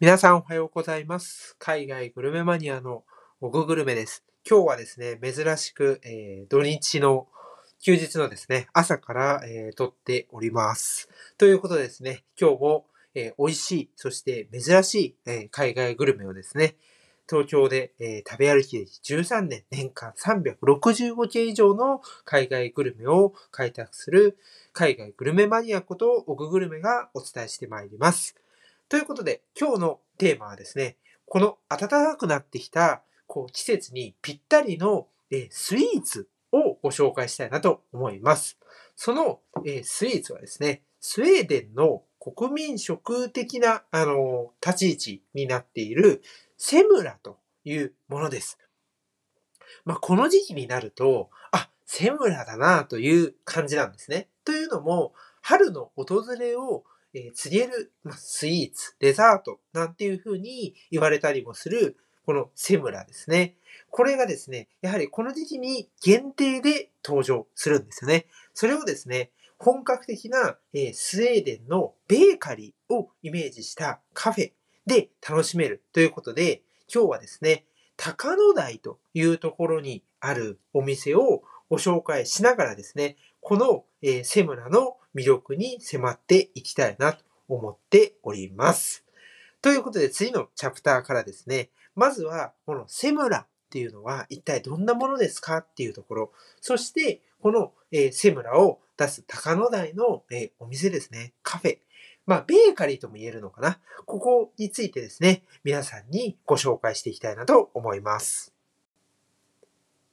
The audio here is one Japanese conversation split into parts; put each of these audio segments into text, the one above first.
皆さんおはようございます。海外グルメマニアのオググルメです。今日はですね、珍しく、土日の休日のですね、朝から、撮っております。ということでですね、今日も、美味しい、そして珍しい、海外グルメをですね、東京で、食べ歩き歴13年、年間365件以上の海外グルメを開拓する海外グルメマニアことオググルメがお伝えしてまいります。ということで、今日のテーマはですね、この暖かくなってきた季節にぴったりのスイーツをご紹介したいなと思います。そのスイーツはですね、スウェーデンの国民食的な立ち位置になっているセムラというものです。まあ、この時期になると、あ、セムラだなという感じなんですね。というのも、春の訪れを告げるスイーツ、デザートなんていう風に言われたりもするこのセムラですね。これがですね、やはりこの時期に限定で登場するんですよね。それをですね、本格的なスウェーデンのベーカリーをイメージしたカフェで楽しめるということで、今日はですね、高野台というところにあるお店をご紹介しながらですね、このセムラの魅力に迫っていきたいなと思っております。ということで次のチャプターからですね、まずはこのセムラっていうのは一体どんなものですかっていうところ、そしてこのセムラを出す高野台のお店ですね、カフェ。まあベーカリーとも言えるのかな。ここについてですね、皆さんにご紹介していきたいなと思います。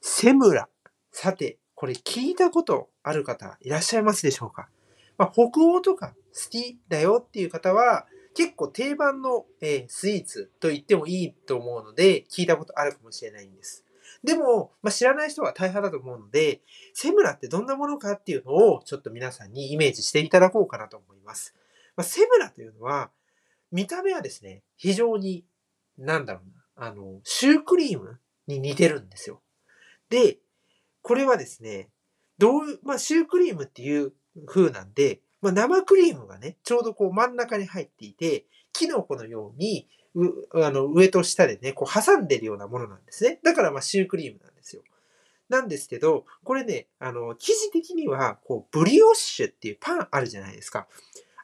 セムラ。さて、これ聞いたことある方いらっしゃいますでしょうか？まあ、北欧とか好きだよっていう方は結構定番のスイーツと言ってもいいと思うので聞いたことあるかもしれないんです。でも、まあ、知らない人は大半だと思うので、セムラってどんなものかっていうのをちょっと皆さんにイメージしていただこうかなと思います。まあ、セムラというのは見た目はですね、非常にシュークリームに似てるんですよ。で、これはですね、シュークリームっていう風なんで、まあ、生クリームがね、ちょうどこう真ん中に入っていて、キノコのように上と下でね、こう挟んでるようなものなんですね。だからまあシュークリームなんですよ。なんですけど、これね、生地的にはこうブリオッシュっていうパンあるじゃないですか。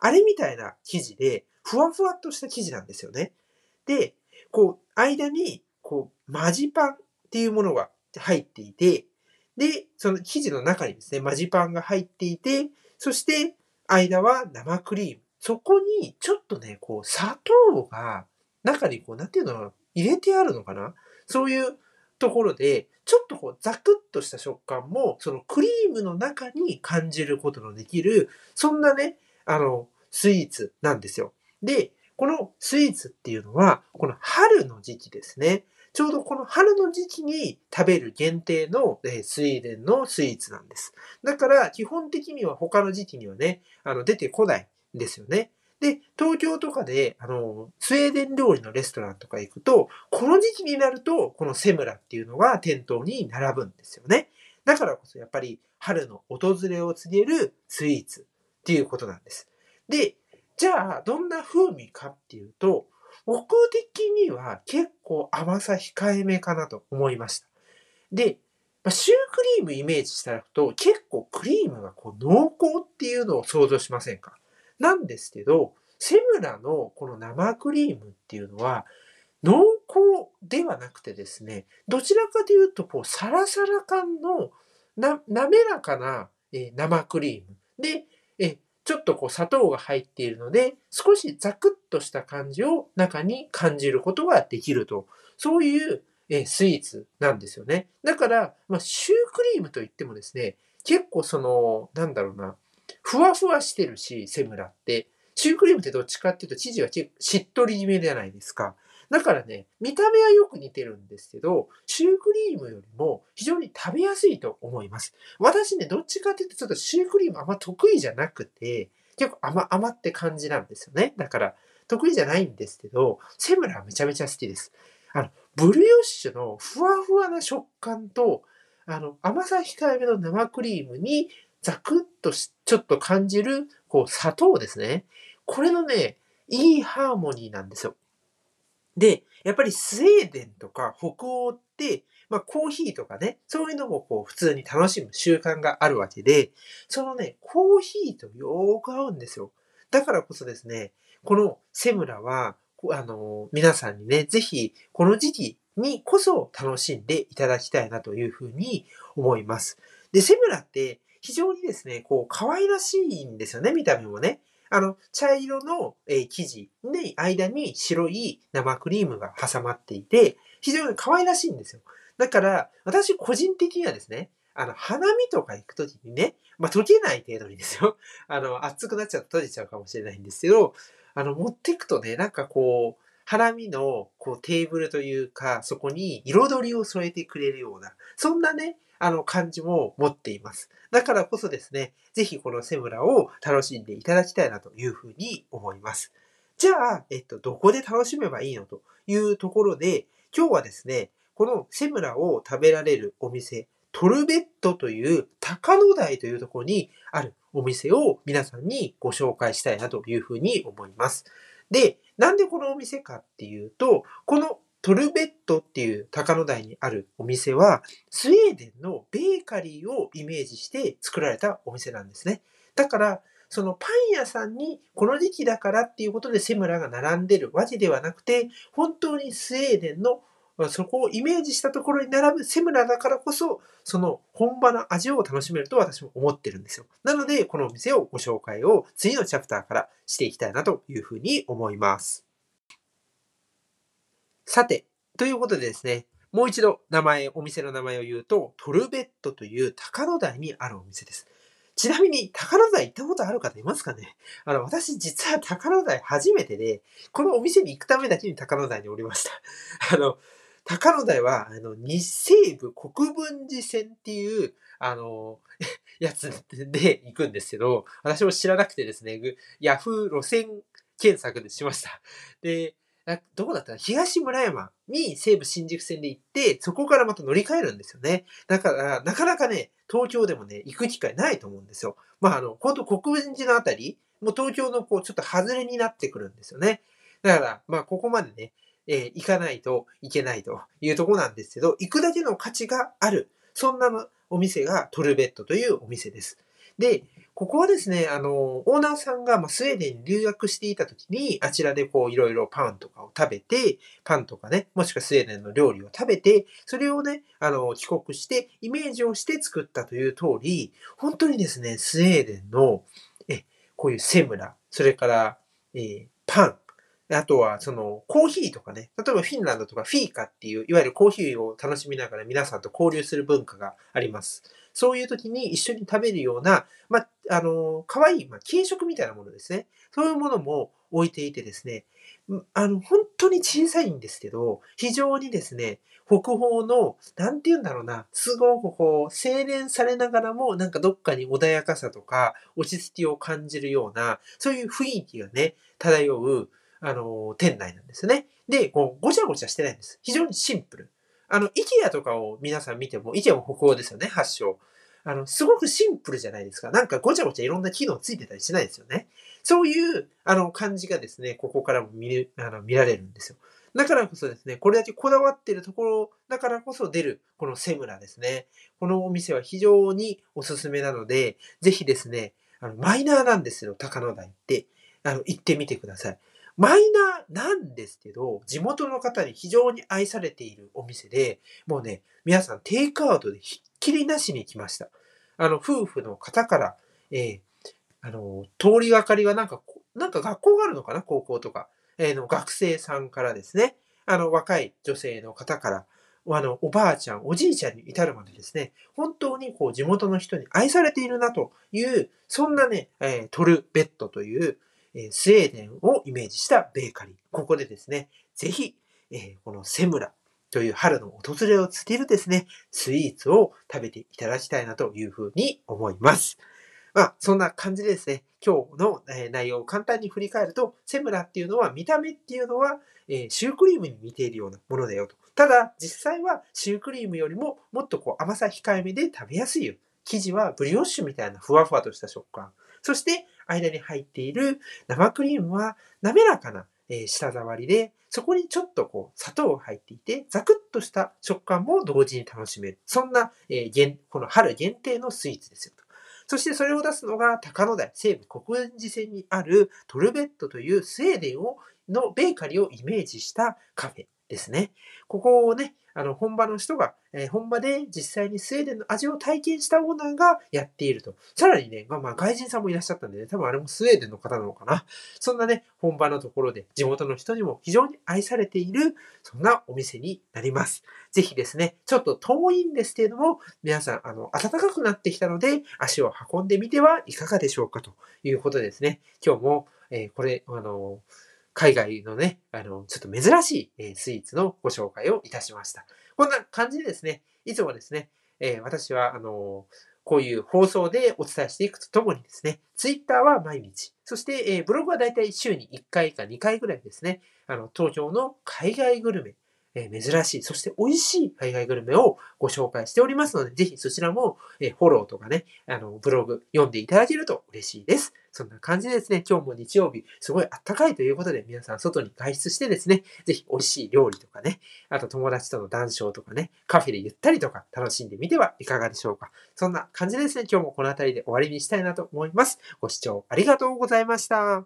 あれみたいな生地で、ふわふわっとした生地なんですよね。で、こう間にこうマジパンっていうものが入っていて、で、その生地の中にですね、マジパンが入っていて、そして間は生クリーム。そこにちょっとね、こう砂糖が中にこう、なんていうの、入れてあるのかな？そういうところで、ちょっとこうザクッとした食感も、そのクリームの中に感じることのできる、そんなね、スイーツなんですよ。で、このスイーツっていうのは、この春の時期ですね。ちょうどこの春の時期に食べる限定のスウェーデンのスイーツなんです。だから基本的には他の時期にはね、出てこないんですよね。で、東京とかで、スウェーデン料理のレストランとか行くと、この時期になると、このセムラっていうのが店頭に並ぶんですよね。だからこそやっぱり春の訪れを告げるスイーツっていうことなんです。で、じゃあどんな風味かっていうと、僕的には結構甘さ控えめかなと思いました。で、シュークリームイメージしたらと結構クリームがこう濃厚っていうのを想像しませんか？なんですけど、セムラのこの生クリームっていうのは濃厚ではなくてですね、どちらかというとこうサラサラ感の滑らかな生クリームで、ちょっとこう砂糖が入っているので、少しザクッとした感じを中に感じることができると。そういうスイーツなんですよね。だから、まあ、シュークリームといってもですね、結構ふわふわしてるし、セムラって。シュークリームってどっちかっていうと、生地は結構しっとりめじゃないですか。だからね、見た目はよく似てるんですけど、シュークリームよりも非常に食べやすいと思います。私ね、どっちかっていうとちょっとシュークリームあんま得意じゃなくて、結構甘って感じなんですよね。だから得意じゃないんですけど、セムラはめちゃめちゃ好きです。ブリオッシュのふわふわな食感と、甘さ控えめの生クリームにザクッとちょっと感じるこう砂糖ですね。これのね、いいハーモニーなんですよ。で、やっぱりスウェーデンとか北欧って、まあコーヒーとかね、そういうのもこう普通に楽しむ習慣があるわけで、そのね、コーヒーとよく合うんですよ。だからこそですね、このセムラは、皆さんにね、ぜひこの時期にこそ楽しんでいただきたいなというふうに思います。で、セムラって非常にですね、こう可愛らしいんですよね、見た目もね。茶色の生地の間に白い生クリームが挟まっていて、非常に可愛らしいんですよ。だから、私個人的にはですね、花見とか行くときにね、まあ、溶けない程度にですよ。熱くなっちゃうと閉じちゃうかもしれないんですけど、持っていくとね、なんかこう、花見のこうテーブルというか、そこに彩りを添えてくれるような、そんなね、感じも持っています。だからこそですね、ぜひこのセムラを楽しんでいただきたいなというふうに思います。じゃあ、どこで楽しめばいいのというところで、今日はですね、このセムラを食べられるお店、トルベットという高野台というところにあるお店を皆さんにご紹介したいなというふうに思います。で、なんでこのお店かっていうと、このトルベットっていう高野台にあるお店は、スウェーデンのベーカリーをイメージして作られたお店なんですね。だから、そのパン屋さんにこの時期だからっていうことでセムラが並んでるわけではなくて、本当にスウェーデンのそこをイメージしたところに並ぶセムラだからこそ、その本場の味を楽しめると私も思ってるんですよ。なので、このお店をご紹介を次のチャプターからしていきたいなというふうに思います。さて、ということでですね、もう一度お店の名前を言うと、トルベットという高野台にあるお店です。ちなみに、高野台行ったことある方いますかね？私実は高野台初めてで、このお店に行くためだけに高野台におりました。高野台は、西西部国分寺線っていう、やつで行くんですけど、私も知らなくてですね、ヤフー路線検索でしました。で、どこだったら東村山に西武新宿線で行って、そこからまた乗り換えるんですよね。だから、なかなかね、東京でもね、行く機会ないと思うんですよ。まあ、本当国分寺のあたり、もう東京のこう、ちょっと外れになってくるんですよね。だから、まあ、ここまでね、行かないといけないというところなんですけど、行くだけの価値がある、そんなお店がトルベットというお店です。で、ここはですね、オーナーさんがスウェーデンに留学していた時に、あちらでこういろいろパンとかを食べて、パンとかね、もしくはスウェーデンの料理を食べて、それをね、帰国して、イメージをして作ったという通り、本当にですね、スウェーデンの、こういうセムラ、それから、パン、あとは、コーヒーとかね、例えばフィンランドとかフィーカっていう、いわゆるコーヒーを楽しみながら皆さんと交流する文化があります。そういう時に一緒に食べるような、可愛い、軽食みたいなものですね。そういうものも置いていてですね、本当に小さいんですけど、非常にですね、北方の、なんて言うんだろうな、すごくこう、精錬されながらも、なんかどっかに穏やかさとか、落ち着きを感じるような、そういう雰囲気がね、漂う、店内なんですね。で、こう、ごちゃごちゃしてないんです。非常にシンプル。イケアとかを皆さん見ても、イケアも北欧ですよね、発祥。すごくシンプルじゃないですか。なんかごちゃごちゃいろんな機能ついてたりしないですよね。そういう、感じがですね、ここからも見られるんですよ。だからこそですね、これだけこだわってるところだからこそ出る、このセムラですね。このお店は非常におすすめなので、ぜひですね、マイナーなんですよ、高野台って。行ってみてください。マイナーなんですけど、地元の方に非常に愛されているお店で、もうね、皆さんテイクアウトでひっきりなしに来ました。夫婦の方から、通りがかりはなんか学校があるのかな、高校とか。の学生さんからですね、若い女性の方から、おばあちゃん、おじいちゃんに至るまでですね、本当にこう地元の人に愛されているなという、そんなね、トルベットという、スウェーデンをイメージしたベーカリー。ここでですね、ぜひ、このセムラという春の訪れを告げるですね、スイーツを食べていただきたいなというふうに思います。まあ、そんな感じでですね、今日の内容を簡単に振り返ると、セムラっていうのは見た目っていうのは、シュークリームに似ているようなものだよと。ただ、実際はシュークリームよりももっとこう甘さ控えめで食べやすいよ。生地はブリオッシュみたいなふわふわとした食感。そして、間に入っている生クリームは滑らかな舌触りで、そこにちょっとこう砂糖が入っていて、ザクッとした食感も同時に楽しめる。そんな、この春限定のスイーツですよと。そしてそれを出すのが高野台西部国分寺線にあるトルベットというスウェーデンのベーカリーをイメージしたカフェですね。ここをね、本場の人が、本場で実際にスウェーデンの味を体験したオーナーがやっていると。さらにね、外人さんもいらっしゃったんでね、多分あれもスウェーデンの方なのかな。そんなね、本場のところで地元の人にも非常に愛されている、そんなお店になります。ぜひですね、ちょっと遠いんですけれども、皆さん、暖かくなってきたので、足を運んでみてはいかがでしょうかということですね。今日も、これ、海外のね、ちょっと珍しいスイーツのご紹介をいたしました。こんな感じでですね、いつもですね、私は、こういう放送でお伝えしていくとともにですね、Twitter は毎日、そして、ブログはだいたい週に1回か2回ぐらいですね、東京の海外グルメ、珍しい、そして美味しい海外グルメをご紹介しておりますので、ぜひそちらも、フォローとかね、ブログ読んでいただけると嬉しいです。そんな感じでですね、今日も日曜日、すごい暖かいということで、皆さん外に外出してですね、ぜひ美味しい料理とかね、あと友達との談笑とかね、カフェでゆったりとか楽しんでみてはいかがでしょうか。そんな感じでですね、今日もこの辺りで終わりにしたいなと思います。ご視聴ありがとうございました。